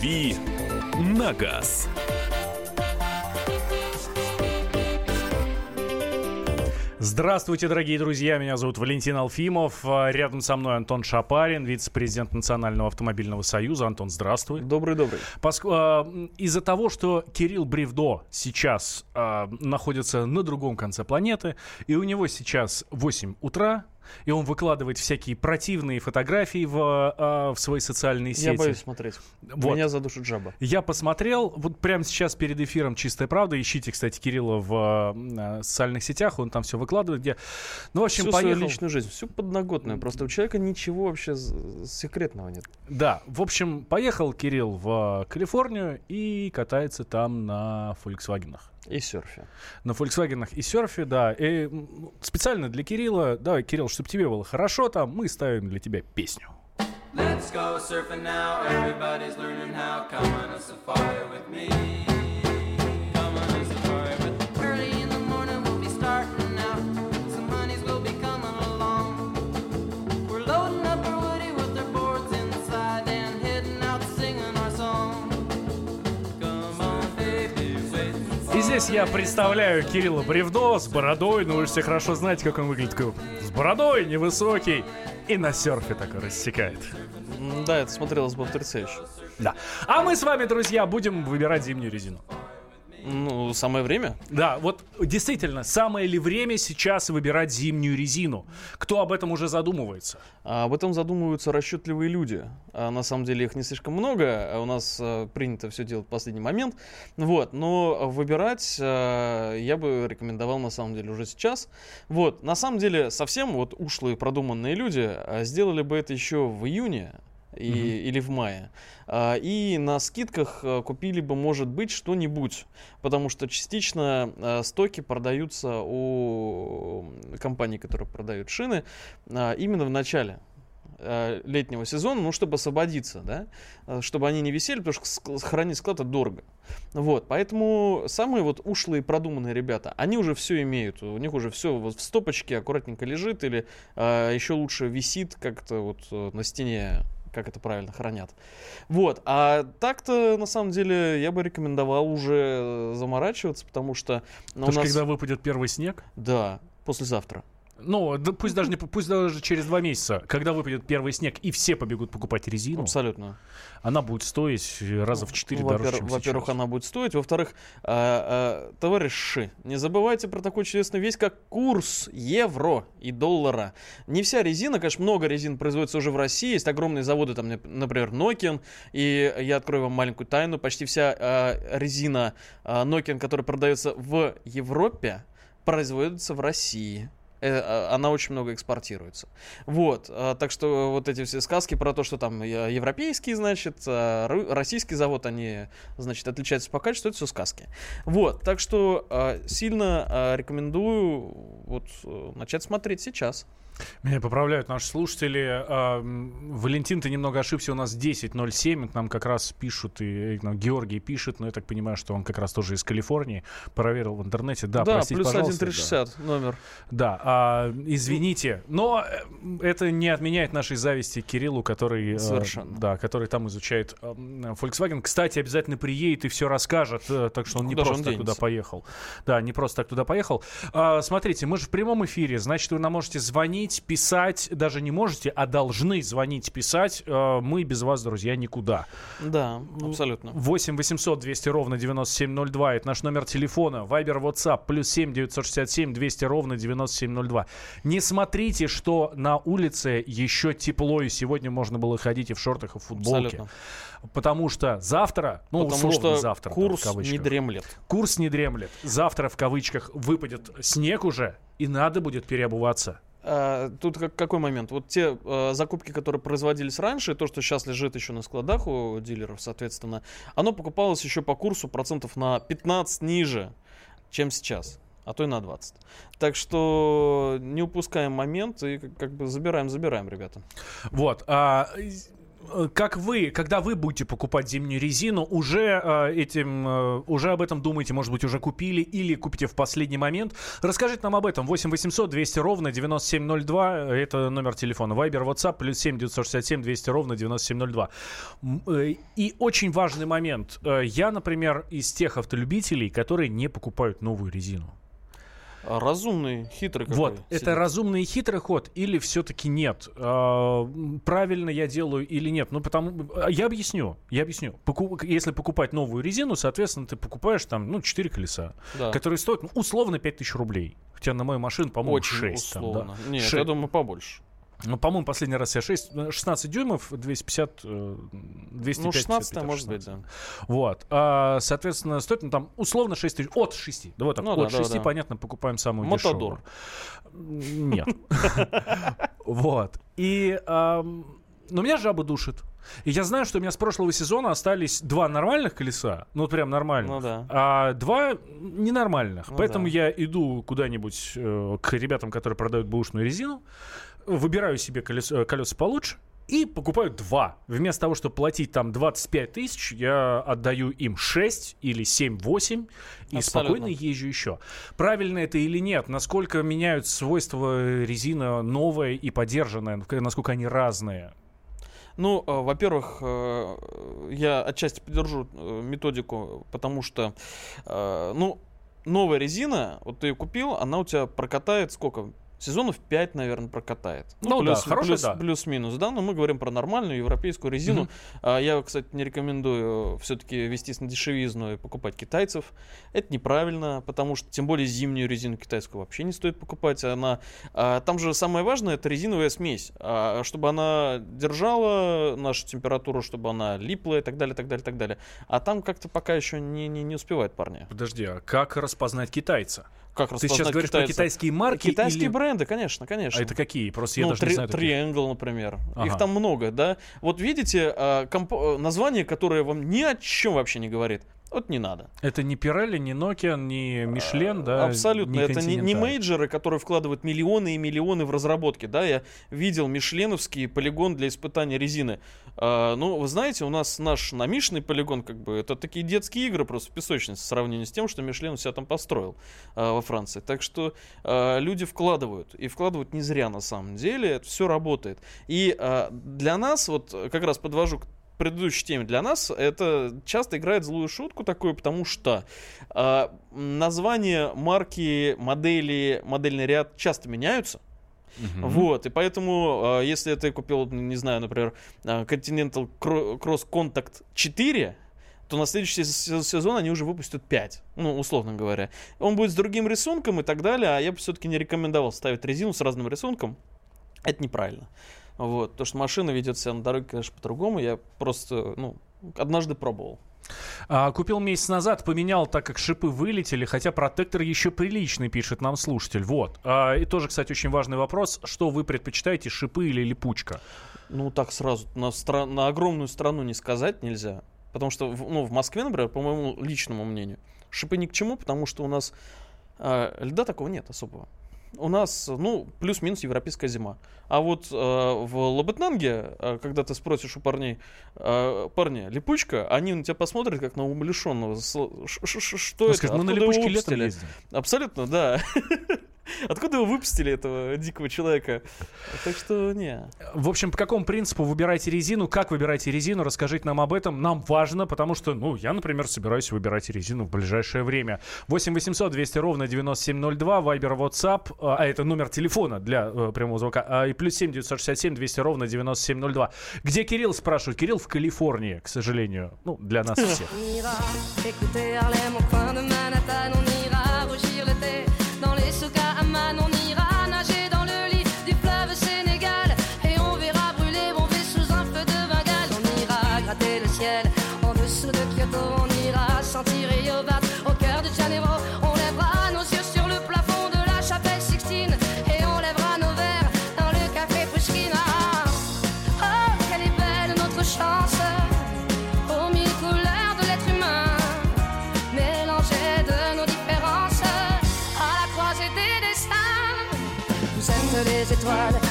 «Дави на газ». Здравствуйте, дорогие друзья. Меня зовут Валентин Алфимов. Рядом со мной Антон Шапарин, вице-президент Национального автомобильного союза. Антон, здравствуй. Добрый-добрый. Из-за того, что Кирилл Бревдо сейчас находится на другом конце планеты, и у него сейчас 8 утра, и он выкладывает всякие противные фотографии в свои социальные сети. Я боюсь смотреть. Вот. Меня задушит жаба. Я посмотрел. Вот прямо сейчас перед эфиром «Чистая правда». Ищите, кстати, Кирилла в социальных сетях. Он там все выкладывает. Я... Ну, в общем, всю свою личную жизнь. Всю подноготную. Просто у человека ничего вообще секретного нет. Да. В общем, поехал Кирилл в Калифорнию и катается там на «Фольксвагенах». И серфе. На «Фольксвагенах» и серфе, да. И специально для Кирилла, давай, Кирилл, чтобы тебе было хорошо там, мы ставим для тебя песню. Let's go surfing now, everybody's learning how, come on a safari with me. Come on a safari with me. Early in the morning we'll be starting out, some honeys will be coming along. We're loading up our woody with our boards inside and heading out singing our song. Come on baby, wait. И здесь я представляю Кирилла Бревдо с бородой, но вы все хорошо знаете, как он выглядит. Бородой, невысокий, и на серфе такой рассекает. Да, это смотрелось бы потрясающе. Да. А мы с вами, друзья, будем выбирать зимнюю резину. Ну, самое время. Да, вот действительно, самое ли время сейчас выбирать зимнюю резину? Кто об этом уже задумывается? Об этом задумываются расчетливые люди. На самом деле их не слишком много. У нас принято все делать в последний момент. Вот, но выбирать я бы рекомендовал на самом деле уже сейчас. Вот, на самом деле совсем вот ушлые продуманные люди сделали бы это еще в июне. Или в мае. И на скидках купили бы, может быть, что-нибудь. Потому что частично стоки продаются у компаний, которые продают шины, именно в начале летнего сезона, ну, чтобы освободиться, да, чтобы они не висели, потому что хранить склад это дорого. Вот, поэтому самые вот ушлые продуманные ребята, они уже все имеют, у них уже все вот в стопочке аккуратненько лежит или еще лучше висит как-то вот на стене. Как это правильно хранят. Вот. А так-то, на самом деле, я бы рекомендовал уже заморачиваться, потому что... Потому что когда выпадет первый снег? Да, послезавтра. Ну, да, пусть даже через 2 месяца, когда выпадет первый снег, и все побегут покупать резину. Абсолютно. Она будет стоить раза в 4 дороже, чем сейчас. Во-первых, она будет стоить. Во-вторых, товарищи, не забывайте про такую чудесную вещь, как курс евро и доллара. Не вся резина, конечно, много резин производится уже в России. Есть огромные заводы, там, например, Nokian. И я открою вам маленькую тайну. Почти вся резина Nokian, которая продается в Европе, производится в России. Она очень много экспортируется. Вот, так что вот эти все сказки про то, что там европейские, значит, российский завод, они, значит, отличаются по качеству, это все сказки. Вот, так что сильно рекомендую вот начать смотреть сейчас. Меня поправляют наши слушатели. Валентин, ты немного ошибся, у нас 10.07, нам как раз пишут, и нам Георгий пишет, но я так понимаю, что он как раз тоже из Калифорнии, проверил в интернете. Да, да, простите, пожалуйста. 1360 да. Номер. Да, извините, но это не отменяет нашей зависти к Кириллу, который, да, который там изучает Volkswagen. Кстати, обязательно приедет и все расскажет, так что он не просто так туда поехал. Да, не просто так туда поехал. Смотрите, мы же в прямом эфире, значит, вы нам можете звонить, писать, даже не можете, а должны звонить, писать. Мы без вас, друзья, никуда. Да, абсолютно. 8 800 200 ровно 9702. Это наш номер телефона. Вайбер, WhatsApp, +7 967 200 ровно 9702. Не смотрите, что на улице еще тепло, и сегодня можно было ходить и в шортах, и в футболке. Абсолютно. Потому что завтра, ну, потому условно что завтра, курс да, не дремлет. Курс не дремлет. Завтра, в кавычках, выпадет снег уже, и надо будет переобуваться. Тут какой момент? Вот те закупки, которые производились раньше, то, что сейчас лежит еще на складах у дилеров, соответственно, оно покупалось еще по курсу процентов на 15 ниже, чем сейчас, а то и на 20. Так что не упускаем момент и как бы забираем, ребята. Вот. как вы, когда вы будете покупать зимнюю резину, уже, уже об этом думаете, может быть, уже купили или купите в последний момент. Расскажите нам об этом. 8 800 200 ровно 9702. Это номер телефона. Вайбер, WhatsApp, плюс 7 967 200 ровно 9702. И очень важный момент. Я, например, из тех автолюбителей, которые не покупают новую резину. Разумный, хитрый какой. Вот, сидит. Это разумный и хитрый ход или все-таки нет? Правильно я делаю или нет? Ну, потому... Я объясню. Если покупать новую резину, соответственно, ты покупаешь там, 4 колеса, да, которые стоят, условно, 5000 рублей. Хотя на мою машину, по-моему, очень 6. Условно. Там, да? Нет, 6. Я думаю, побольше. Ну, по-моему, последний раз я 16 дюймов, 250, 250. Ну, 16, может быть, да. Вот. Соответственно, стоит, условно, 6 тысяч. От 6. Да, вот так. Ну, от 6, да, понятно, покупаем самую Мотодор. Дешевую. Нет. Вот. Но меня жаба душит. И я знаю, что у меня с прошлого сезона остались 2 нормальных колеса, прям нормальных, а 2 ненормальных. Поэтому я иду куда-нибудь к ребятам, которые продают бэушную резину, выбираю себе колеса получше и покупаю 2. Вместо того, чтобы платить 25 тысяч, я отдаю им 6 или 7-8 и спокойно езжу еще. Правильно это или нет? Насколько меняют свойства резина новая и подержанная? Насколько они разные? Ну, во-первых, я отчасти поддержу методику, потому что, новая резина, вот ты ее купил, она у тебя прокатает сколько? Сезонов 5, наверное, прокатает. Плюс-минус, да. Но мы говорим про нормальную европейскую резину. Mm-hmm. Я, кстати, не рекомендую все-таки вестись на дешевизну и покупать китайцев. Это неправильно, потому что, тем более, зимнюю резину китайскую вообще не стоит покупать. Там же самое важное — это резиновая смесь. Чтобы она держала нашу температуру, чтобы она липла и так далее, так далее, так далее. А там как-то пока еще не успевают парни. Подожди, а как распознать китайца? Ты сейчас говоришь про китайские марки? Китайские бренды, конечно. А это какие? Просто я даже не знаю. Triangle, например. Ага. Их там много, да? Вот видите, название, которое вам ни о чем вообще не говорит. Вот не надо. Это не Pirelli, не Nokia, не Мишлен, да? Абсолютно. Это не мейджеры, которые вкладывают миллионы и миллионы в разработки, да? Я видел мишленовский полигон для испытания резины. Вы знаете, у нас наш намишный полигон, это такие детские игры просто в песочнице в сравнении с тем, что Мишлен у себя там построил во Франции. Так что люди вкладывают. И вкладывают не зря, на самом деле. Это все работает. И для нас, вот как раз подвожу к предыдущей теме, для нас это часто играет злую шутку такую, потому что названия, марки, модели, модельный ряд часто меняются. Uh-huh. Вот, и поэтому, если ты купил, не знаю, например, Continental Cross Contact 4, то на следующий сезон они уже выпустят 5, условно говоря. Он будет с другим рисунком и так далее, а я бы все-таки не рекомендовал ставить резину с разным рисунком. Это неправильно. Вот, то, что машина ведет себя на дороге, конечно, по-другому. Я просто, однажды пробовал. Купил месяц назад, поменял, так как шипы вылетели, хотя протектор еще приличный, пишет нам слушатель. Вот. И тоже, кстати, очень важный вопрос. Что вы предпочитаете, шипы или липучка? Так сразу на огромную страну не сказать нельзя. Потому что, в Москве, например, по моему личному мнению, шипы ни к чему, потому что у нас льда такого нет особого. У нас, плюс-минус европейская зима. А вот в Лабетнанге, когда ты спросишь у парней, парня, липучка, они на тебя посмотрят, как на умалишенного. Что это? Скажет, мы на липучке летом ездим. Абсолютно, да. Откуда вы выпустили этого дикого человека? Так что, не. В общем, по какому принципу выбираете резину? Как выбираете резину? Расскажите нам об этом. Нам важно, потому что, я, например, собираюсь выбирать резину в ближайшее время. 8 800 200 ровно 9702. Вайбер, WhatsApp. Это номер телефона для прямого звука. И плюс 7 967 200 ровно 9702. Где Кирилл, спрашивают? Кирилл в Калифорнии, к сожалению. Для нас всех.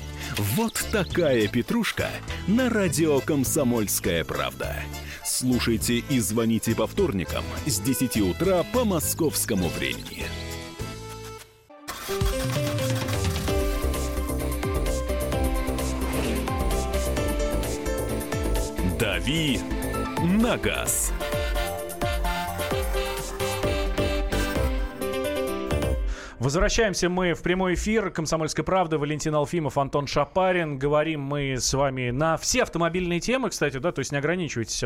Вот такая петрушка на радио «Комсомольская правда». Слушайте и звоните по вторникам с 10 утра по московскому времени. «Дави на газ». Возвращаемся мы в прямой эфир. «Комсомольская правда», Валентин Алфимов, Антон Шапарин. Говорим мы с вами на все автомобильные темы, кстати, да, то есть не ограничивайтесь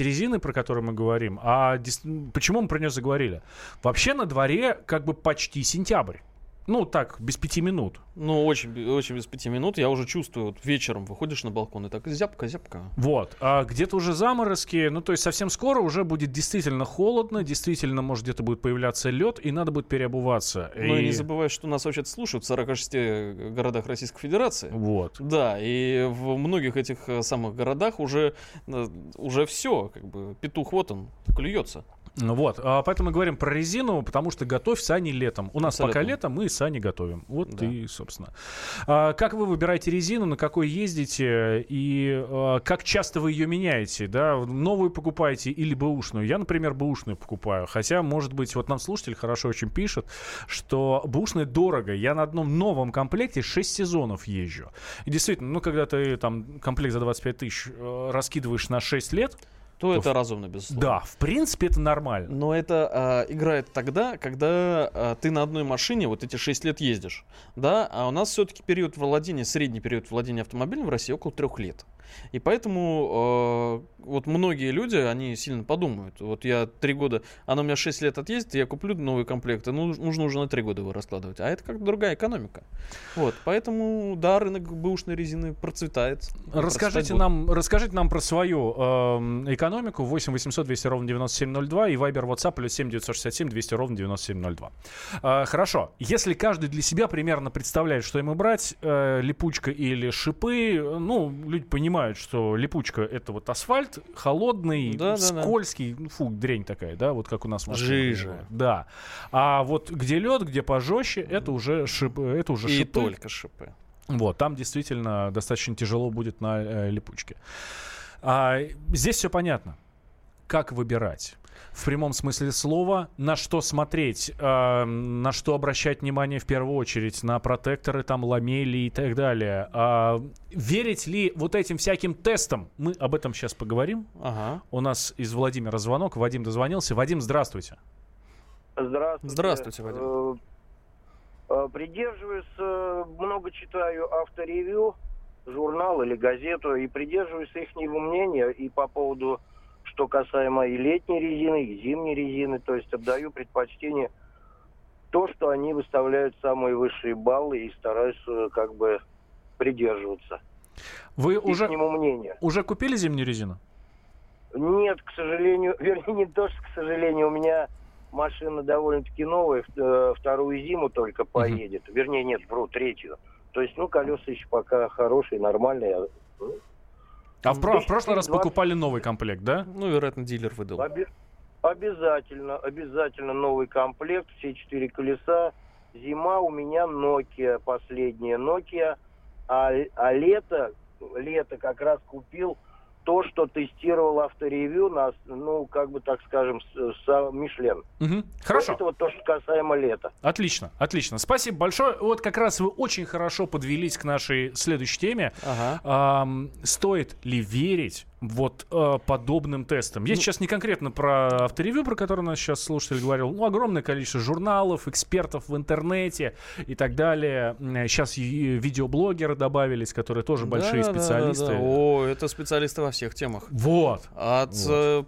резиной, про которую мы говорим. А почему мы про нее заговорили? Вообще на дворе как бы почти сентябрь. Ну, так, без пяти минут. Ну, очень, очень без пяти минут. Я уже чувствую, вот вечером выходишь на балкон и так зябко-зябко. Вот. А где-то уже заморозки. Ну, то есть совсем скоро уже будет действительно холодно. Действительно, может, где-то будет появляться лед. И надо будет переобуваться. Ну, и не забывай, что нас вообще-то слушают в 46 городах Российской Федерации. Вот. Да, и в многих этих самых городах уже все. Как бы петух вот он, клюется. Вот, поэтому мы говорим про резину, потому что готовь сани летом. У нас абсолютно. Пока лето, мы сани готовим. Вот да. И, собственно. Как вы выбираете резину, на какой ездите и как часто вы ее меняете? Да? Новую покупаете или бэушную? Я, например, бэушную покупаю. Хотя, может быть, вот нам слушатель хорошо очень пишет, что бэушная дорого. Я на одном новом комплекте 6 сезонов езжу. И действительно, ну, когда ты там комплект за 25 тысяч раскидываешь на 6 лет, то это разумно, безусловно. Да, в принципе, это нормально. Но это играет тогда, когда ты на одной машине вот эти 6 лет ездишь. Да? А у нас все-таки период владения, средний период владения автомобилем в России около 3 лет. И поэтому вот многие люди, они сильно подумают. Вот я 3 года, она у меня 6 лет отъездит, я куплю новый комплект, и нужно уже на 3 года его раскладывать. А это как-то другая экономика. Вот, поэтому, да, рынок бэушной резины процветает. Расскажите нам про свою экономику. 8 800 200 ровно 9702 и Viber WhatsApp плюс 7 967 200 ровно 9702. Хорошо. Если каждый для себя примерно представляет, что ему брать, липучка или шипы, ну, люди понимают, что липучка — это вот асфальт, холодный, да, скользкий, да. Фу, дрянь такая, да, вот как у нас в Москве. Жижа. Да. А вот где лед, где пожестче, это уже шипы. Это уже и шипы. Только шипы. Вот, там действительно достаточно тяжело будет на липучке. Здесь все понятно. Как выбирать? В прямом смысле слова, на что смотреть, на что обращать внимание в первую очередь, на протекторы, там, ламели и так далее. Верить ли вот этим всяким тестам? Мы об этом сейчас поговорим. Ага. У нас из Владимира звонок. Вадим дозвонился. Вадим, здравствуйте. Здравствуйте. Здравствуйте, Вадим. Придерживаюсь, много читаю авторевью, журнал или газету, и придерживаюсь их мнения и по поводу, что касаемо и летней резины, и зимней резины, то есть отдаю предпочтение то, что они выставляют самые высшие баллы, и стараюсь как бы придерживаться. Вы уже купили зимнюю резину? Нет, к сожалению, вернее, не то, что к сожалению, у меня машина довольно-таки новая, вторую зиму только поедет, вернее, нет, вру, третью. То есть, ну, колеса еще пока хорошие, нормальные. А в прошлый раз покупали новый комплект, да? Ну, вероятно, дилер выдал. Обязательно новый комплект, все 4 колеса. Зима у меня Nokia, последняя Nokia. А лето как раз купил то, что тестировал авторевью, на, ну, как бы, так скажем, с Мишлен. Угу. Хорошо. Это вот то, что касаемо лета. Отлично. Спасибо большое. Вот как раз вы очень хорошо подвелись к нашей следующей теме. Ага. Стоит ли верить вот подобным тестам. Я сейчас не конкретно про авторевью, про которое нас сейчас слушатель говорил, но огромное количество журналов, экспертов в интернете и так далее. Сейчас видеоблогеры добавились, которые тоже большие специалисты. Да. О, это специалисты во всех темах. Вот. От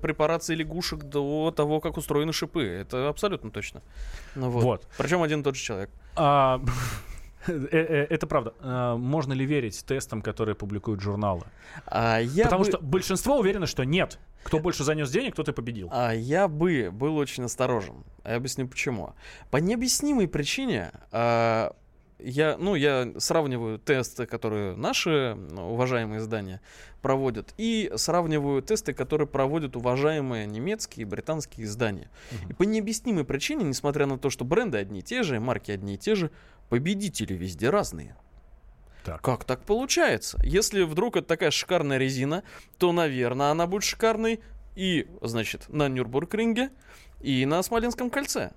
препарации лягушек до того, как устроены шипы. Это абсолютно точно. Ну, вот. Причем один и тот же человек. Это правда. Можно ли верить тестам, которые публикуют журналы? Потому что большинство уверено, что нет. Кто больше занес денег, тот и победил. Я бы был очень осторожен. Я объясню почему. По необъяснимой причине я сравниваю тесты, которые наши уважаемые издания проводят, и сравниваю тесты, которые проводят уважаемые немецкие и британские издания. И по необъяснимой причине, несмотря на то, что бренды одни и те же, марки одни и те же, победители везде разные. Так. Как так получается? Если вдруг это такая шикарная резина, то, наверное, она будет шикарной и, значит, на Нюрнбург-ринге, и на Смоленском кольце,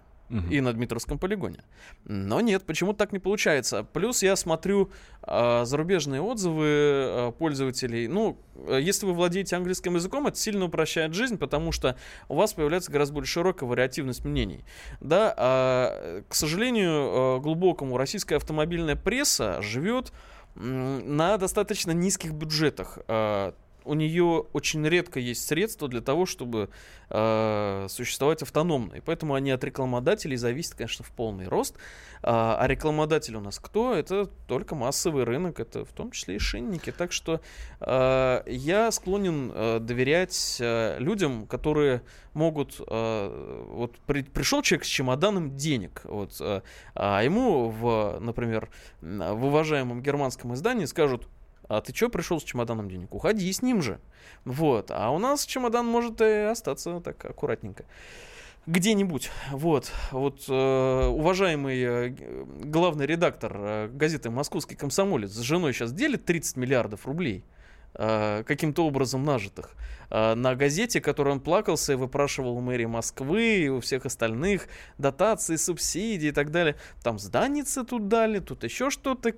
и на Дмитровском полигоне. Но нет, почему-то так не получается. Плюс я смотрю зарубежные отзывы пользователей. Если вы владеете английским языком, это сильно упрощает жизнь, потому что у вас появляется гораздо более широкая вариативность мнений. Да, к сожалению, глубокому, российская автомобильная пресса живет на достаточно низких бюджетах. У нее очень редко есть средства для того, чтобы существовать автономно. И поэтому они от рекламодателей зависят, конечно, в полный рост. А рекламодатель у нас кто? Это только массовый рынок, это в том числе и шинники. Так что я склонен доверять людям, которые могут... пришел человек с чемоданом денег, а ему, например, в уважаемом германском издании скажут: а ты чё пришел с чемоданом денег? Уходи с ним же. А у нас чемодан может и остаться так аккуратненько. Где-нибудь. Уважаемый главный редактор газеты «Московский Комсомолец» с женой сейчас делит 30 миллиардов рублей каким-то образом нажитых на газете, которой он плакался и выпрашивал у мэрии Москвы и у всех остальных дотации, субсидии и так далее. Там зданицы тут дали, тут еще что-то,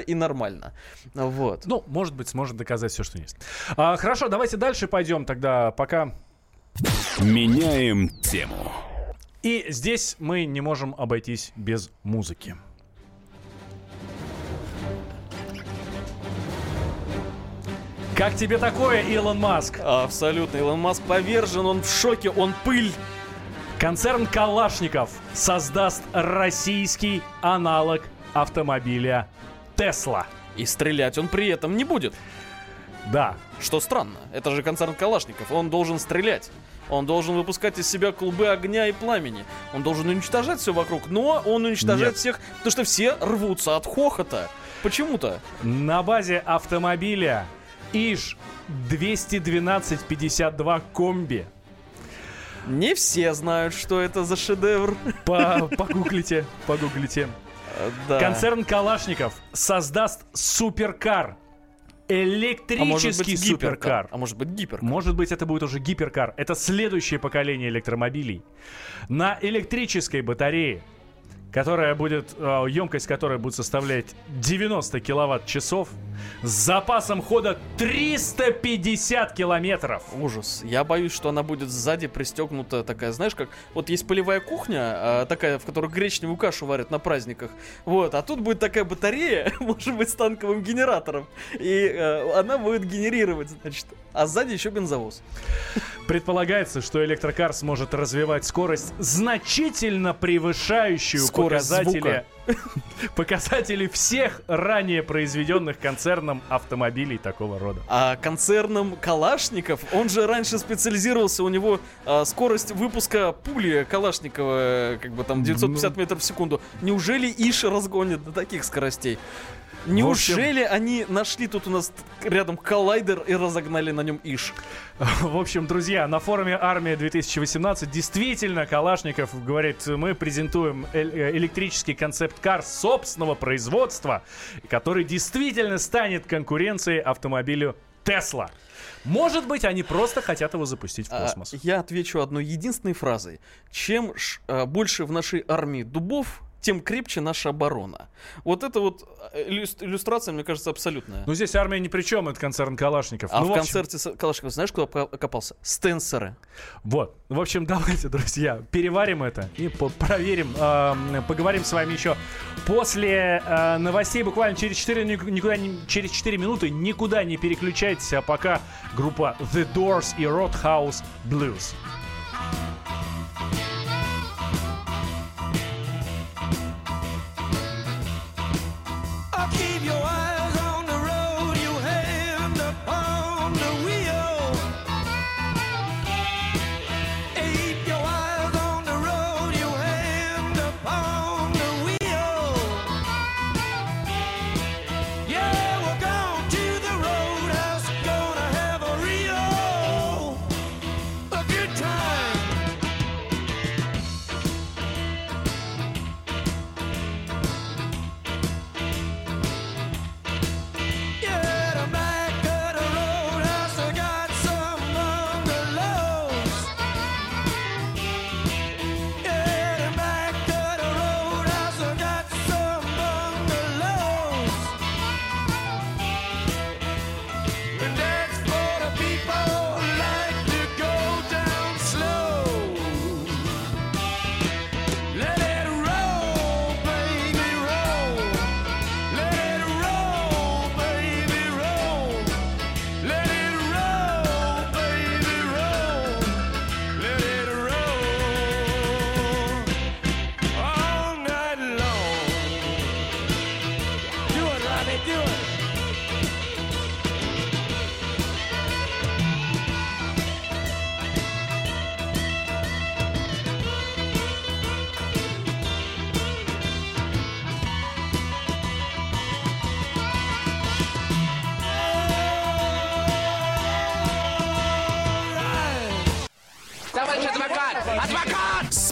и нормально. Может быть, сможет доказать все, что есть. Хорошо, давайте дальше пойдем тогда, пока... Меняем тему. И здесь мы не можем обойтись без музыки. Как тебе такое, Илон Маск? Абсолютно. Илон Маск повержен, он в шоке, он пыль. Концерн Калашников создаст российский аналог автомобиля Tesla. И стрелять он при этом не будет. Да. Что странно, это же концерн Калашников, он должен стрелять. Он должен выпускать из себя клубы огня и пламени. Он должен уничтожать все вокруг, но он уничтожает всех, потому что все рвутся от хохота. Почему-то. На базе автомобиля Иж 212-52 комби. Не все знают, что это за шедевр. Погуглите. Да. Концерн Калашников создаст суперкар. Электрический суперкар. А может быть гиперкар. Может быть, это будет уже гиперкар. Это следующее поколение электромобилей. На электрической батарее, емкость которой будет составлять 90 киловатт-часов с запасом хода 350 километров. Ужас. Я боюсь, что она будет сзади пристегнута такая, знаешь, как... есть полевая кухня, такая, в которой гречневую кашу варят на праздниках. А тут будет такая батарея, может быть, с танковым генератором. И она будет генерировать, а сзади еще бензовоз. Предполагается, что электрокар сможет развивать скорость, значительно превышающую показатели всех ранее произведенных концерном автомобилей такого рода. А концерном Калашников, он же раньше специализировался, у него скорость выпуска пули Калашникова 950 метров в секунду. Неужели Иш разгонит до таких скоростей? Неужели они нашли тут у нас рядом коллайдер и разогнали на нем Иш? В общем, друзья, на форуме «Армия-2018» действительно Калашников говорит: мы презентуем электрический концепт-кар собственного производства, который действительно станет конкуренцией автомобилю Tesla. Может быть, они просто хотят его запустить в космос. Я отвечу одной единственной фразой. Чем больше в нашей армии дубов, тем крепче наша оборона. Вот это вот иллюстрация, мне кажется, абсолютная. Ну, здесь армия ни при чем, это концерн Калашников. А ну, в концерте Калашников знаешь, кто окопался? Стенсоры. Вот. В общем, давайте, друзья, переварим это и проверим. Поговорим с вами еще после новостей. Буквально через 4 минуты никуда не переключайтесь, а пока группа The Doors и Roadhouse Blues.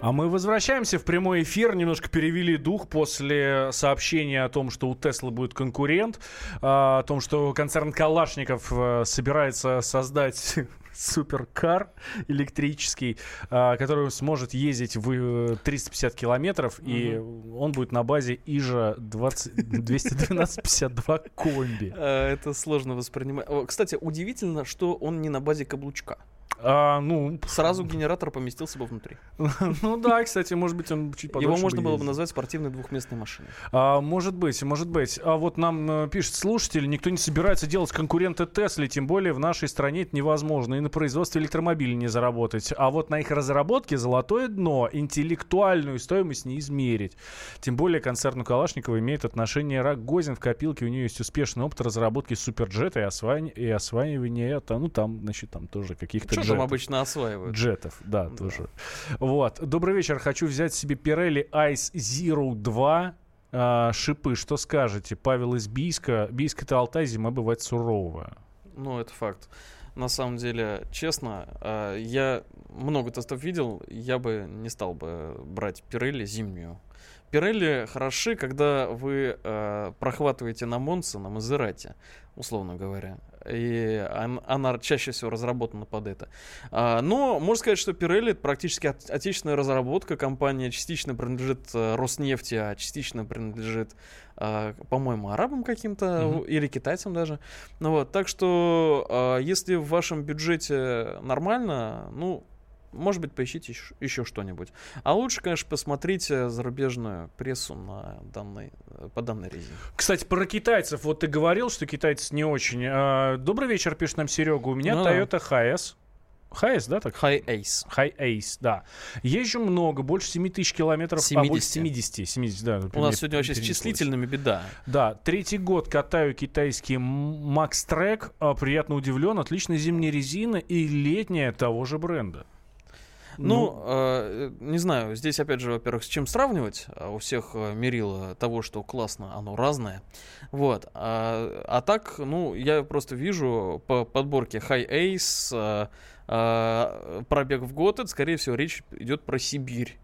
А мы возвращаемся в прямой эфир. Немножко перевели дух после сообщения о том, что у Tesla будет конкурент, о том, что концерн Калашников собирается создать суперкар электрический, который сможет ездить в 350 километров, и он будет на базе Ижа 212-52 комби. Это сложно воспринимать. Кстати, удивительно, что он не на базе каблучка. Сразу генератор поместился бы внутри. Ну да, кстати, может быть, он чуть подольше. Его можно было бы назвать спортивной двухместной машиной. Может быть. А вот нам пишет слушатель, никто не собирается делать конкурента Тесле, тем более в нашей стране это невозможно. И на производстве электромобилей не заработать. А вот на их разработке золотое дно, интеллектуальную стоимость не измерить. Тем более концерну Калашникова имеет отношение Рогозин. В копилке у нее есть успешный опыт разработки Суперджета и осваивания. Ну там, значит, там тоже каких-то... Что там обычно осваивают? Джетов, да, тоже. Вот. Добрый вечер. Хочу взять себе Pirelli Ice Zero 2 шипы. Что скажете? Павел из Бийска. Бийск-то Алтай, зима бывает суровая. Ну, это факт. На самом деле, честно, я много тестов видел. Я бы не стал бы брать Pirelli зимнюю. Pirelli хороши, когда вы прохватываете на Монце, на Мазерате, условно говоря. И она чаще всего разработана под это. Но можно сказать, что Pirelli — это практически отечественная разработка. Компания частично принадлежит Роснефти, а частично принадлежит, по-моему, арабам каким-то или китайцам даже. Ну, вот. Так что, если в вашем бюджете нормально, ну, может быть, поищите еще что-нибудь. А лучше, конечно, посмотрите зарубежную прессу по данной резине. Кстати, про китайцев. Вот ты говорил, что китайцы не очень. Добрый вечер, пишет нам Серега. У меня Toyota HS. HS, да? Так? High Ace, да. Езжу много, больше 7000 километров. 70. А больше 70, да. У нас сегодня вообще с числительными беда. Да, 3-й год катаю китайский Max Track. Приятно удивлен. Отличная зимняя резина и летняя того же бренда. Не знаю, здесь опять же, во-первых, с чем сравнивать. У всех мерило того, что классно, оно разное. Вот. А так, я просто вижу по подборке High Ace, пробег в год, это, скорее всего, речь идет про Сибирь.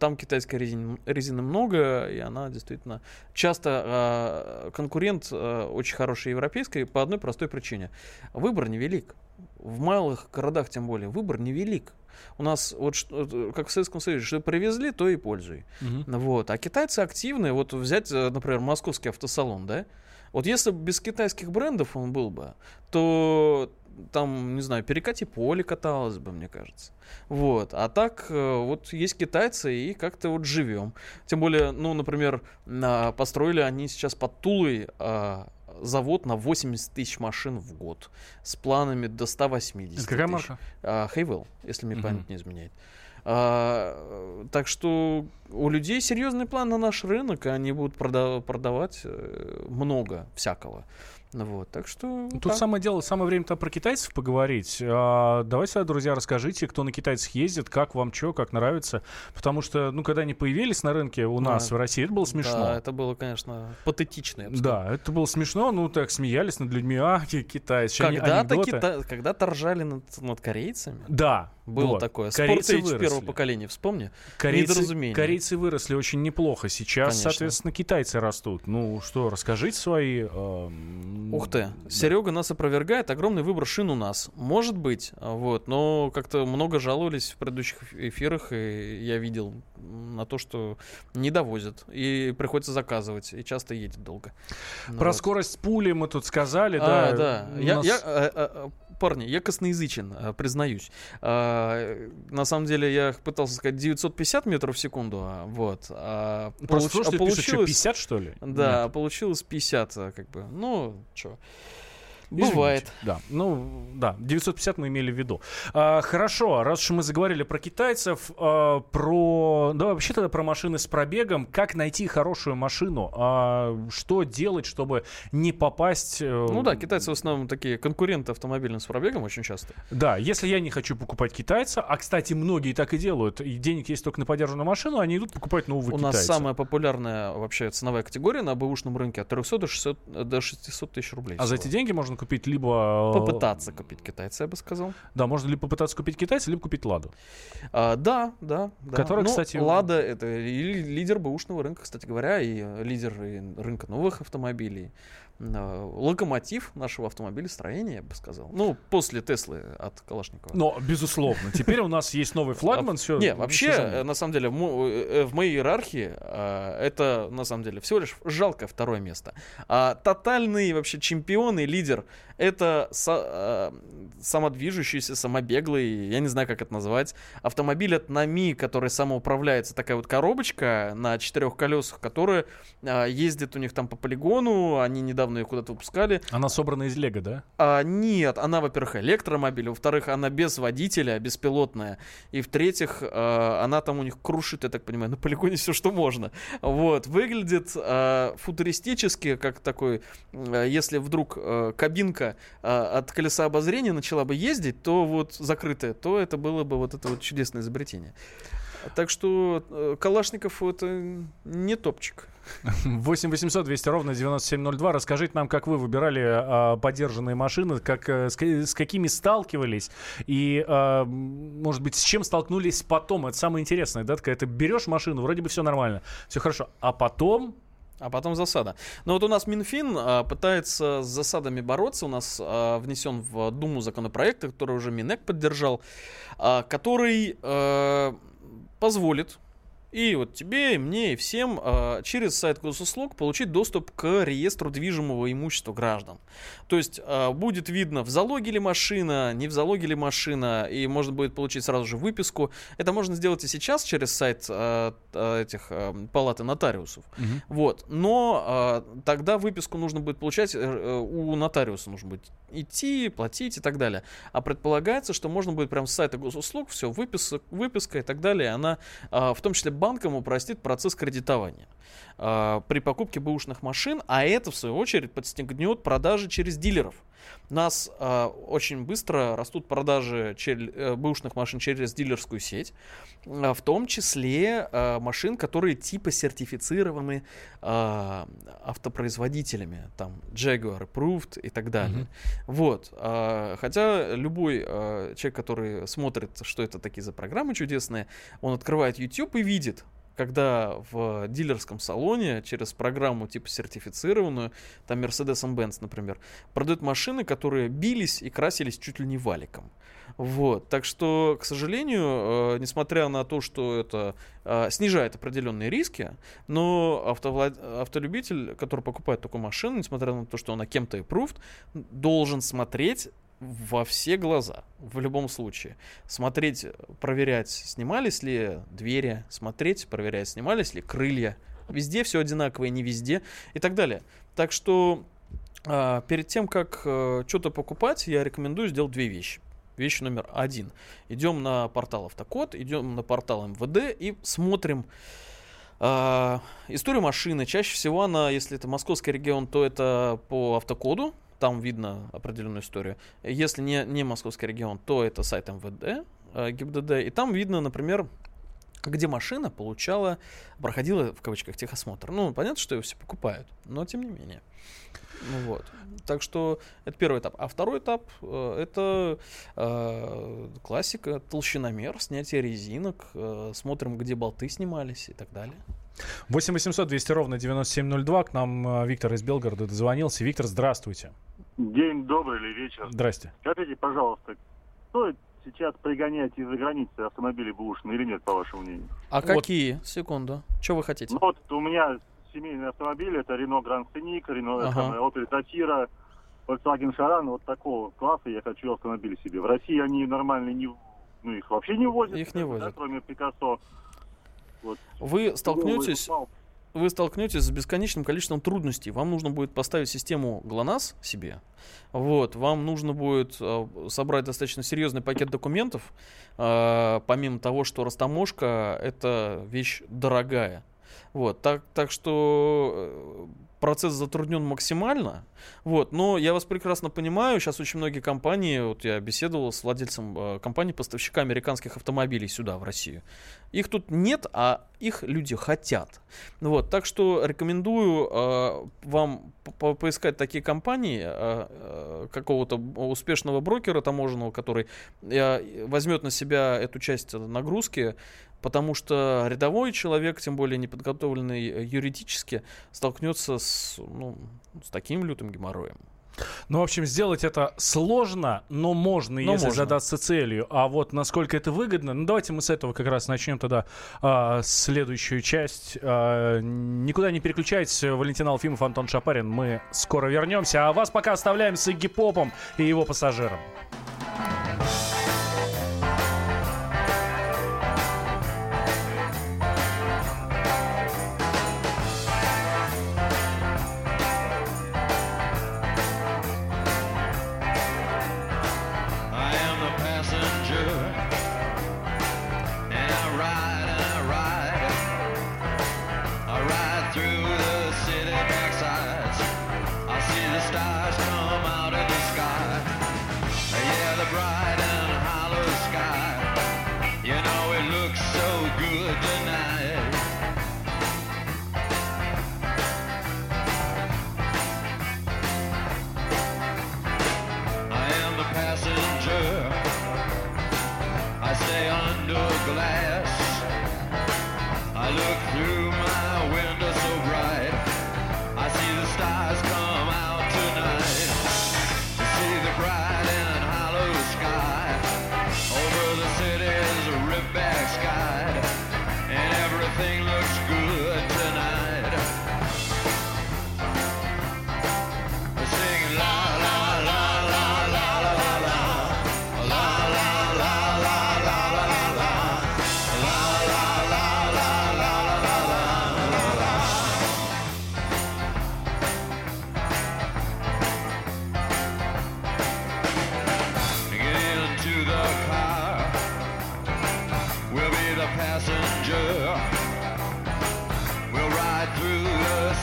Там китайской резины много, и она действительно часто конкурент очень хорошей европейской по одной простой причине. Выбор невелик. В малых городах, тем более, выбор невелик. У нас, как в Советском Союзе, что привезли, то и пользуй. Угу. А китайцы активны. Взять, например, московский автосалон, да? Если бы без китайских брендов он был бы, то... Там, не знаю, перекати поле каталось бы, мне кажется. А так, есть китайцы, и как-то живем. Тем более, например, построили они сейчас под Тулой завод на 80 тысяч машин в год. С планами до 180 тысяч. Это какая марка? Хейвел, если мне память не изменяет. Так что у людей серьезный план на наш рынок, и они будут продавать много всякого. Так что... Тут самое время-то про китайцев поговорить. Давайте, друзья, расскажите, кто на китайцах ездит, как вам что, как нравится. Потому что, когда они появились на рынке у нас в России, это было смешно. Да, это было, конечно, патетично, я бы сказал. Да, это было смешно, так смеялись над людьми, китайцы, Когда-то ржали над корейцами. Да. Было такое. Корейцы выросли. Первого поколения, вспомни. Корейцы выросли очень неплохо. Сейчас, конечно. Соответственно, китайцы растут. Расскажите свои... Ух ты, Серега нас опровергает. Огромный выбор шин у нас. Может быть, но как-то много жаловались в предыдущих эфирах, и я видел, на то, что не довозят, и приходится заказывать, и часто едет долго. Про скорость пули мы тут сказали, да. Парни, я косноязычен, признаюсь. На самом деле, я пытался сказать 950 метров в секунду. Просто что получилось... Пишут, что 50, что ли? Да, нет. Получилось 50, что... Бывает. Да. 950 мы имели в виду. Хорошо, раз уж мы заговорили про китайцев, вообще тогда про машины с пробегом. Как найти хорошую машину? Что делать, чтобы не попасть... китайцы в основном такие конкуренты автомобильным с пробегом очень часто. Да, если я не хочу покупать китайца, а, кстати, многие так и делают, и денег есть только на подержанную машину, они идут покупать нового китайца. У нас самая популярная вообще ценовая категория на бэушном рынке от 300 до 600 тысяч рублей. А за эти деньги можно купить либо... Попытаться купить китайца, я бы сказал. Да, можно либо попытаться купить китайца, либо купить «Ладу». Да. Которая, кстати... «Лада» — это лидер бэушного рынка, кстати говоря, и лидер рынка новых автомобилей. Локомотив нашего автомобилестроения, я бы сказал. После «Теслы» от Калашникова. Но, безусловно. Теперь у нас есть новый флагман. Не, вообще, на самом деле, в моей иерархии это, на самом деле, всего лишь жалкое второе место. А тотальный вообще чемпион и лидер — это самодвижущийся, самобеглый, я не знаю, как это назвать, автомобиль от Nami, который самоуправляется. Такая коробочка на 4 колесах, которая ездит у них там по полигону. Они недавно ее куда-то выпускали. Она собрана из лего, да? Нет, она, во-первых, электромобиль, во-вторых, она без водителя, беспилотная, и в-третьих, она там у них крушит, я так понимаю, на полигоне все, что можно. Выглядит футуристически, как такой, если вдруг кабинка от колеса обозрения начала бы ездить, то закрытая, то это было бы это чудесное изобретение. Так что Калашников — это не топчик. 8-800-200-97-02. Расскажите нам, как вы выбирали подержанные машины, как, с какими сталкивались и, может быть, с чем столкнулись потом. Это самое интересное, да? Когда ты берешь машину, вроде бы все нормально, все хорошо, а потом... засада. Но у нас Минфин пытается с засадами бороться. У нас внесен в Думу законопроект, который уже Минэк поддержал, который... позволит и тебе, и мне, и всем через сайт госуслуг получить доступ к реестру движимого имущества граждан. То есть будет видно, в залоге ли машина, не в залоге ли машина, и можно будет получить сразу же выписку. Это можно сделать и сейчас через сайт палаты нотариусов. Угу. Но тогда выписку нужно будет получать, у нотариуса нужно будет идти, платить и так далее. А предполагается, что можно будет прямо с сайта госуслуг, все, выписка и так далее, она в том числе банкам упростит процесс кредитования при покупке бэушных машин, а это, в свою очередь, подстегнет продажи через дилеров. У нас очень быстро растут продажи бэушных машин через дилерскую сеть, в том числе машин, которые типа сертифицированы автопроизводителями, там Jaguar Approved и так далее. Mm-hmm. Вот. Хотя любой человек, который смотрит, что это такие за программы чудесные, он открывает YouTube и видит, когда в дилерском салоне через программу типа сертифицированную, там Mercedes-Benz, например, продают машины, которые бились и красились чуть ли не валиком. Вот. Так что, к сожалению, несмотря на то, что это снижает определенные риски, но автолюбитель, который покупает такую машину, несмотря на то, что она кем-то approved, должен смотреть во все глаза, в любом случае. Смотреть, проверять, снимались ли двери, смотреть, проверять, снимались ли крылья. Везде все одинаковое, не везде и так далее. Так что перед тем, как что-то покупать, я рекомендую сделать две вещи. Вещь номер один. Идем на портал Автокод, идем на портал МВД и смотрим историю машины. Чаще всего она, если это московский регион, то это по Автокоду. Там видно определенную историю. Если не московский регион, то это сайт МВД, ГИБДД. И там видно, например, где машина проходила, в кавычках, техосмотр. Ну, понятно, что ее все покупают, но тем не менее. Вот. Так что это первый этап. А второй этап — это классика, толщиномер, снятие резинок, смотрим, где болты снимались и так далее. 8-800-200-97-02. К нам Виктор из Белгорода дозвонился. Виктор, здравствуйте. День добрый или вечер. Здрасте. Скажите, пожалуйста, стоит сейчас пригонять из-за границы автомобили бэушные или нет, по вашему мнению? А вот. Какие? Секунду. Что вы хотите? Ну, вот у меня семейный автомобиль. Это Renault Grand Scenic, Renault Opel Zafira, Volkswagen Charan. Вот такого класса я хочу автомобиль себе. В России они нормально их вообще не возят. Их не возят. Да, кроме Picasso. Вот. Вы столкнетесь с бесконечным количеством трудностей. Вам нужно будет поставить систему ГЛОНАСС себе. Вот. Вам нужно будет собрать достаточно серьезный пакет документов. Помимо того, что растаможка — это вещь дорогая. Вот. Так что процесс затруднен максимально. Вот. Но я вас прекрасно понимаю. Сейчас очень многие компании, вот я беседовал с владельцем компании-поставщика американских автомобилей сюда, в Россию. Их тут нет, а их люди хотят. Вот. Так что рекомендую вам поискать такие компании, какого-то успешного брокера таможенного, который возьмет на себя эту часть нагрузки. Потому что рядовой человек, тем более неподготовленный юридически, столкнется с таким лютым геморроем. Ну, в общем, сделать это сложно, но можно, если задаться целью. А вот насколько это выгодно, давайте мы с этого как раз начнем тогда следующую часть. Никуда не переключайтесь. Валентин Алфимов, Антон Шапарин. Мы скоро вернемся. А вас пока оставляем с Игги Попом и его пассажиром.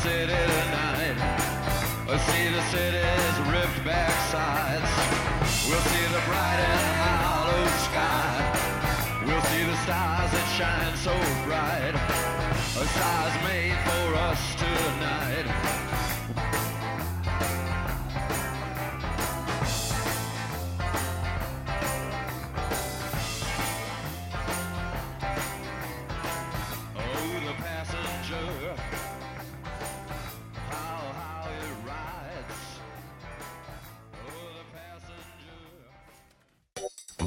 City tonight, I see the city's ripped back side. We'll see the bright and hollow sky. We'll see the stars that shine so bright. A star's made for us tonight.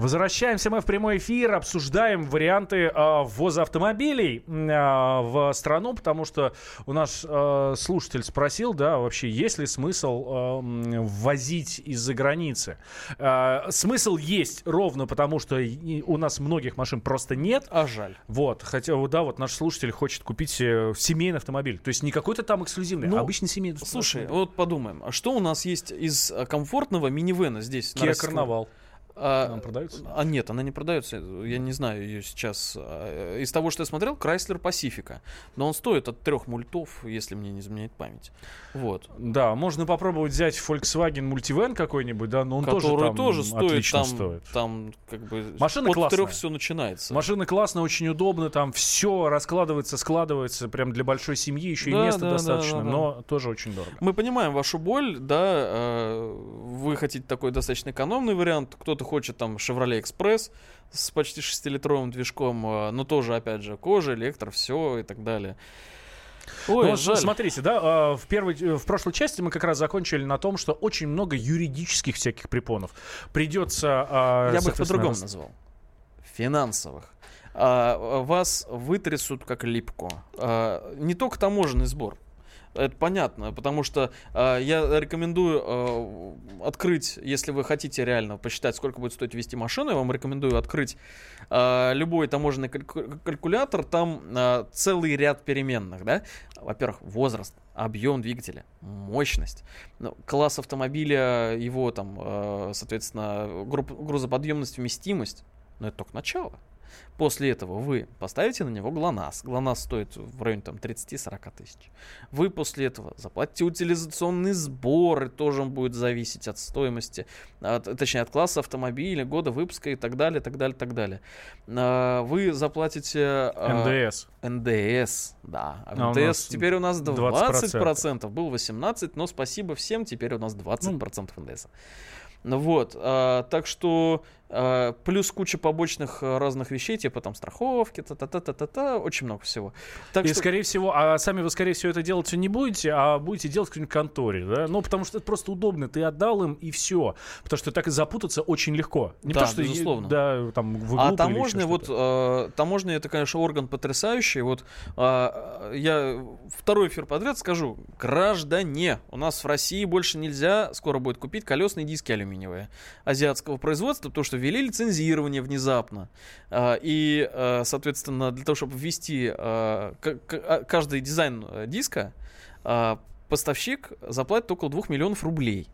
Возвращаемся мы в прямой эфир, обсуждаем варианты ввоза автомобилей в страну, потому что у нас слушатель спросил, да, вообще, есть ли смысл ввозить из-за границы. Смысл есть ровно потому, что у нас многих машин просто нет. А жаль. Вот, хотя, да, вот наш слушатель хочет купить семейный автомобиль, то есть не какой-то там эксклюзивный, а обычный семейный. Слушай, вот подумаем, а что у нас есть из комфортного минивэна здесь? Kia Карнавал. Она продается? Нет, она не продается. Я не знаю ее сейчас. Из того, что я смотрел, Chrysler Pacifica. Но он стоит от 3 мультов, если мне не изменяет память. Вот. Да, можно попробовать взять Volkswagen Multivan какой-нибудь, да, но он тоже стоит, отлично стоит. Там как бы машина от 3 все начинается. Машина классная, очень удобно, там все раскладывается, складывается, прям для большой семьи, еще да, и места да, достаточно, да. Но тоже очень дорого. Мы понимаем вашу боль, да, вы хотите такой достаточно экономный вариант, кто-то хочет там Chevrolet Express с почти 6-литровым движком, но тоже, опять же, кожа, электро, все и так далее. Ой, ну, вот, смотрите, да, в прошлой части мы как раз закончили на том, что очень много юридических всяких препонов. Придется... Я бы их по-другому назвал. Финансовых. Вас вытрясут как липку. Не только таможенный сбор. Это понятно, потому что я рекомендую открыть, если вы хотите реально посчитать, сколько будет стоить вести машину, я вам рекомендую открыть любой таможенный калькулятор, там целый ряд переменных, да? Во-первых, возраст, объем двигателя, мощность, класс автомобиля, его там, соответственно, грузоподъемность, вместимость, но это только начало. После этого вы поставите на него ГЛОНАСС. ГЛОНАСС стоит в районе там, 30-40 тысяч. Вы после этого заплатите утилизационные сборы, тоже он будет зависеть от стоимости, точнее от класса автомобиля, года выпуска и так далее, так далее, так далее. Вы заплатите... НДС, да. А НДС теперь у нас 20%. Был 18%, но спасибо всем, теперь у нас 20% НДС. Вот, так что плюс куча побочных разных вещей, типа там страховки, очень много всего. Так и, что... скорее всего, сами вы, скорее всего, это делать не будете, а будете делать в какой-нибудь конторе, да? Ну, потому что это просто удобно, ты отдал им, и все. Потому что так и запутаться очень легко. Не да, то, что безусловно. Да, там, в углу таможня, вот, таможня, это, конечно, орган потрясающий. Вот я второй эфир подряд скажу. Граждане, у нас в России больше нельзя, скоро будет купить колесные диски алюминия. Азиатского производства, потому что ввели лицензирование внезапно. И, соответственно, для того, чтобы ввести каждый дизайн диска, поставщик заплатит около 2 миллионов рублей.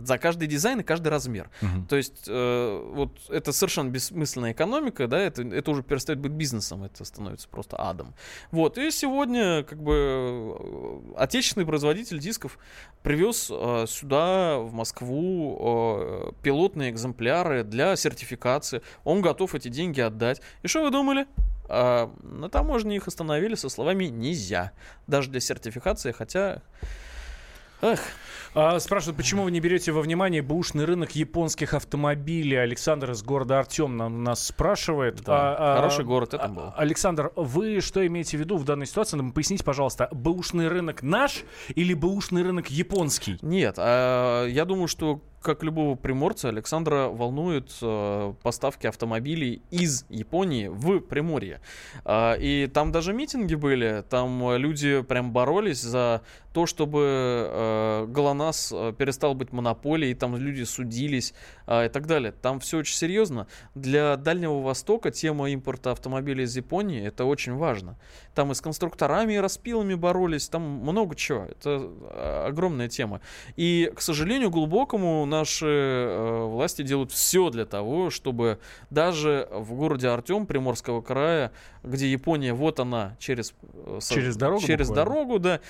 За каждый дизайн и каждый размер. Угу. То есть вот это совершенно бессмысленная экономика, да, это уже перестает быть бизнесом, это становится просто адом. Вот, и сегодня как бы отечественный производитель дисков привез сюда, в Москву, пилотные экземпляры для сертификации. Он готов эти деньги отдать. И что вы думали? На таможне их остановили со словами «нельзя». Даже для сертификации, хотя... Эх. Спрашивают, почему вы не берете во внимание бэушный рынок японских автомобилей? Александр из города Артем нас спрашивает. Да, хороший город это был. Александр, вы что имеете в виду в данной ситуации? Ну, поясните, пожалуйста, бэушный рынок наш или бэушный рынок японский? Нет, я думаю, что как любого приморца, Александра волнуют поставки автомобилей из Японии в Приморье. И там даже митинги были, там люди прям боролись за то, чтобы голова нас перестал быть монополией, там люди судились и так далее. Там все очень серьезно. Для Дальнего Востока тема импорта автомобилей из Японии — это очень важно. Там и с конструкторами, и распилами боролись, там много чего. Это огромная тема. И, к сожалению, глубокому, наши власти делают все для того, чтобы даже в городе Артем Приморского края, где Япония, вот она, через дорогу, да,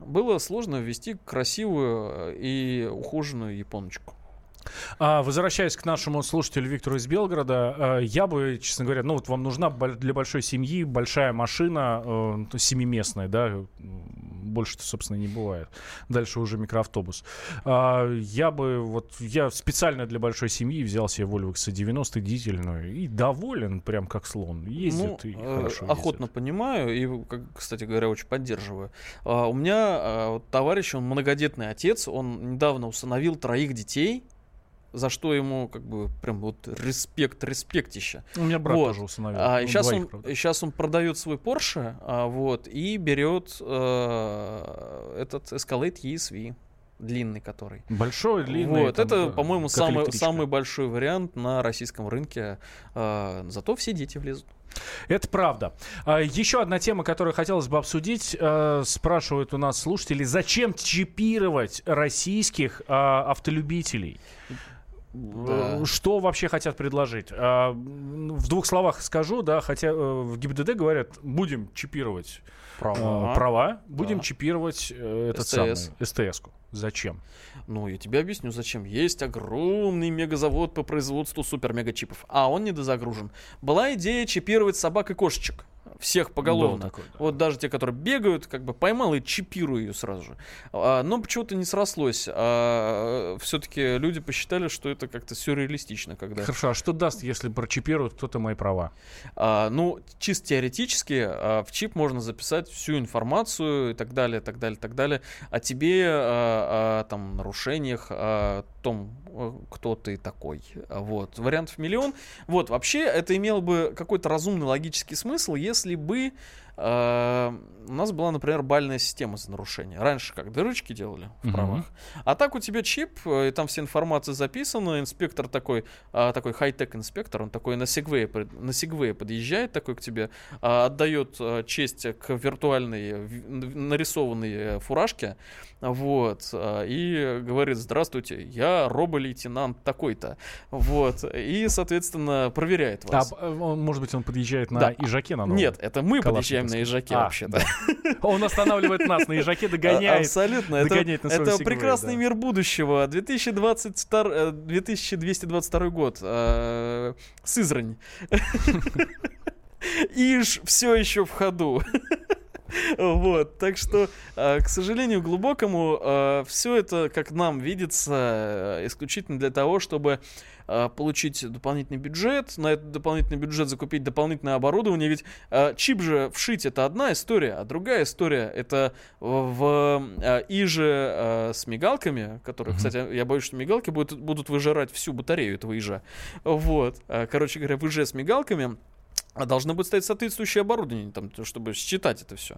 было сложно ввести красивую и ухоженную японочку. Возвращаясь к нашему слушателю Виктору из Белгорода, я бы, честно говоря, ну вот вам нужна для большой семьи большая машина, семиместная, да, больше-то, собственно, не бывает. Дальше уже микроавтобус. Я специально для большой семьи взял себе Volvo XC90 дизельную и доволен, прям как слон. Ездит и хорошо охотно ездит. Понимаю и, кстати говоря, очень поддерживаю. У меня товарищ, он многодетный отец, он недавно усыновил 3 детей. За что ему прям вот респектище. У меня брат тоже установил. Сейчас он продает свой Porsche и берет этот Escalade ESV. Длинный который. Большой, длинный. Вот, там, это, по-моему, самый большой вариант на российском рынке. Зато все дети влезут. Это правда. Еще одна тема, которую хотелось бы обсудить. Спрашивают у нас слушатели, зачем чипировать российских автолюбителей? Да. Что вообще хотят предложить? В 2 словах скажу, да, хотя в ГИБДД говорят, будем чипировать права, будем чипировать СТС-ку. Зачем? Я тебе объясню, зачем. Есть огромный мегазавод по производству супер-мегачипов, а он недозагружен. Была идея чипировать собак и кошечек. Всех поголовно. Такой, да. Вот даже те, которые бегают, поймал и чипирую ее сразу же. Но почему-то не срослось. Все-таки люди посчитали, что это как-то сюрреалистично. Хорошо, а что даст, если прочипирует кто-то мои права? Чисто теоретически в чип можно записать всю информацию и так далее. О тебе, о нарушениях, о том, кто ты такой. Вот. Вариантов миллион. Вот. Вообще это имело бы какой-то разумный логический смысл, если бы у нас была, например, бальная система за нарушение. Раньше как дырочки делали в правах. А так у тебя чип, и там вся информация записана. Инспектор такой хай-тек инспектор, он такой на сегвее подъезжает такой к тебе, отдает честь к виртуальной нарисованной фуражке. Вот. И говорит: здравствуйте, я робо-лейтенант такой-то. Вот. И, соответственно, проверяет вас. Может быть, он подъезжает на Ижаке на новом? Нет, это мы подъезжаем на Ижаке вообще-то. Да. Он останавливает нас на Ижаке, догоняет. Абсолютно. Это прекрасный мир будущего. 2222 год. Сызрань. Иж все еще в ходу. Вот, так что, к сожалению, глубокому, все это, как нам видится, исключительно для того, чтобы получить дополнительный бюджет, на этот дополнительный бюджет закупить дополнительное оборудование, ведь чип же вшить — это одна история, а другая история — это в иже с мигалками, которые, кстати, я боюсь, что мигалки будут выжирать всю батарею этого ижа, вот, короче говоря, в иже с мигалками должно быть стоять соответствующее оборудование, там, чтобы считать это все.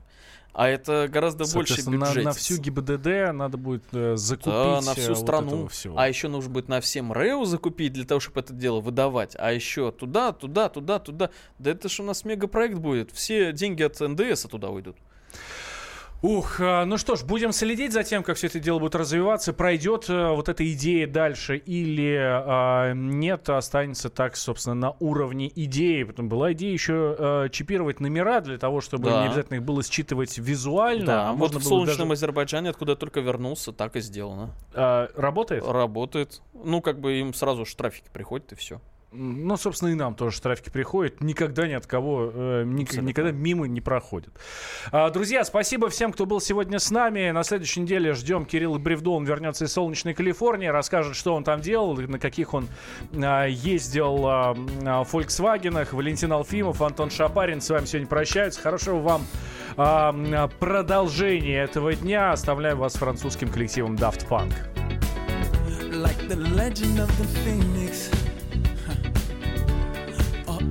А это гораздо больше бюджет. На всю ГИБДД надо будет закупить. На всю страну. А еще нужно будет на всем РЭО закупить для того, чтобы это дело выдавать. А еще туда. Да это же у нас мегапроект будет. Все деньги от НДСа туда уйдут. Ну что ж, будем следить за тем, как все это дело будет развиваться. Пройдет вот эта идея дальше или нет, останется так, собственно, на уровне идеи. Потом была идея еще чипировать номера для того, чтобы не обязательно их было считывать визуально. Да, можно в солнечном Азербайджане, откуда я только вернулся, так и сделано. Работает? Работает. Им сразу штрафики приходят и все. Собственно, и нам тоже штрафики приходят. Никогда ни от кого, никогда мимо не проходят. Друзья, спасибо всем, кто был сегодня с нами. На следующей неделе ждем Кирилла Бревдо. Он вернется из солнечной Калифорнии, расскажет, что он там делал, на каких он ездил Volkswagen'ах. Валентин Алфимов, Антон Шапарин с вами сегодня прощаются. Хорошего вам продолжения этого дня. Оставляем вас с французским коллективом Daft Punk. Like the legend of the Phoenix.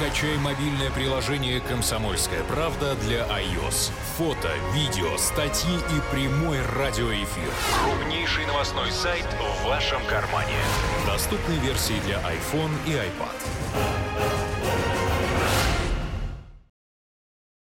Скачай мобильное приложение «Комсомольская правда» для iOS. Фото, видео, статьи и прямой радиоэфир. Крупнейший новостной сайт в вашем кармане. Доступны версии для iPhone и iPad.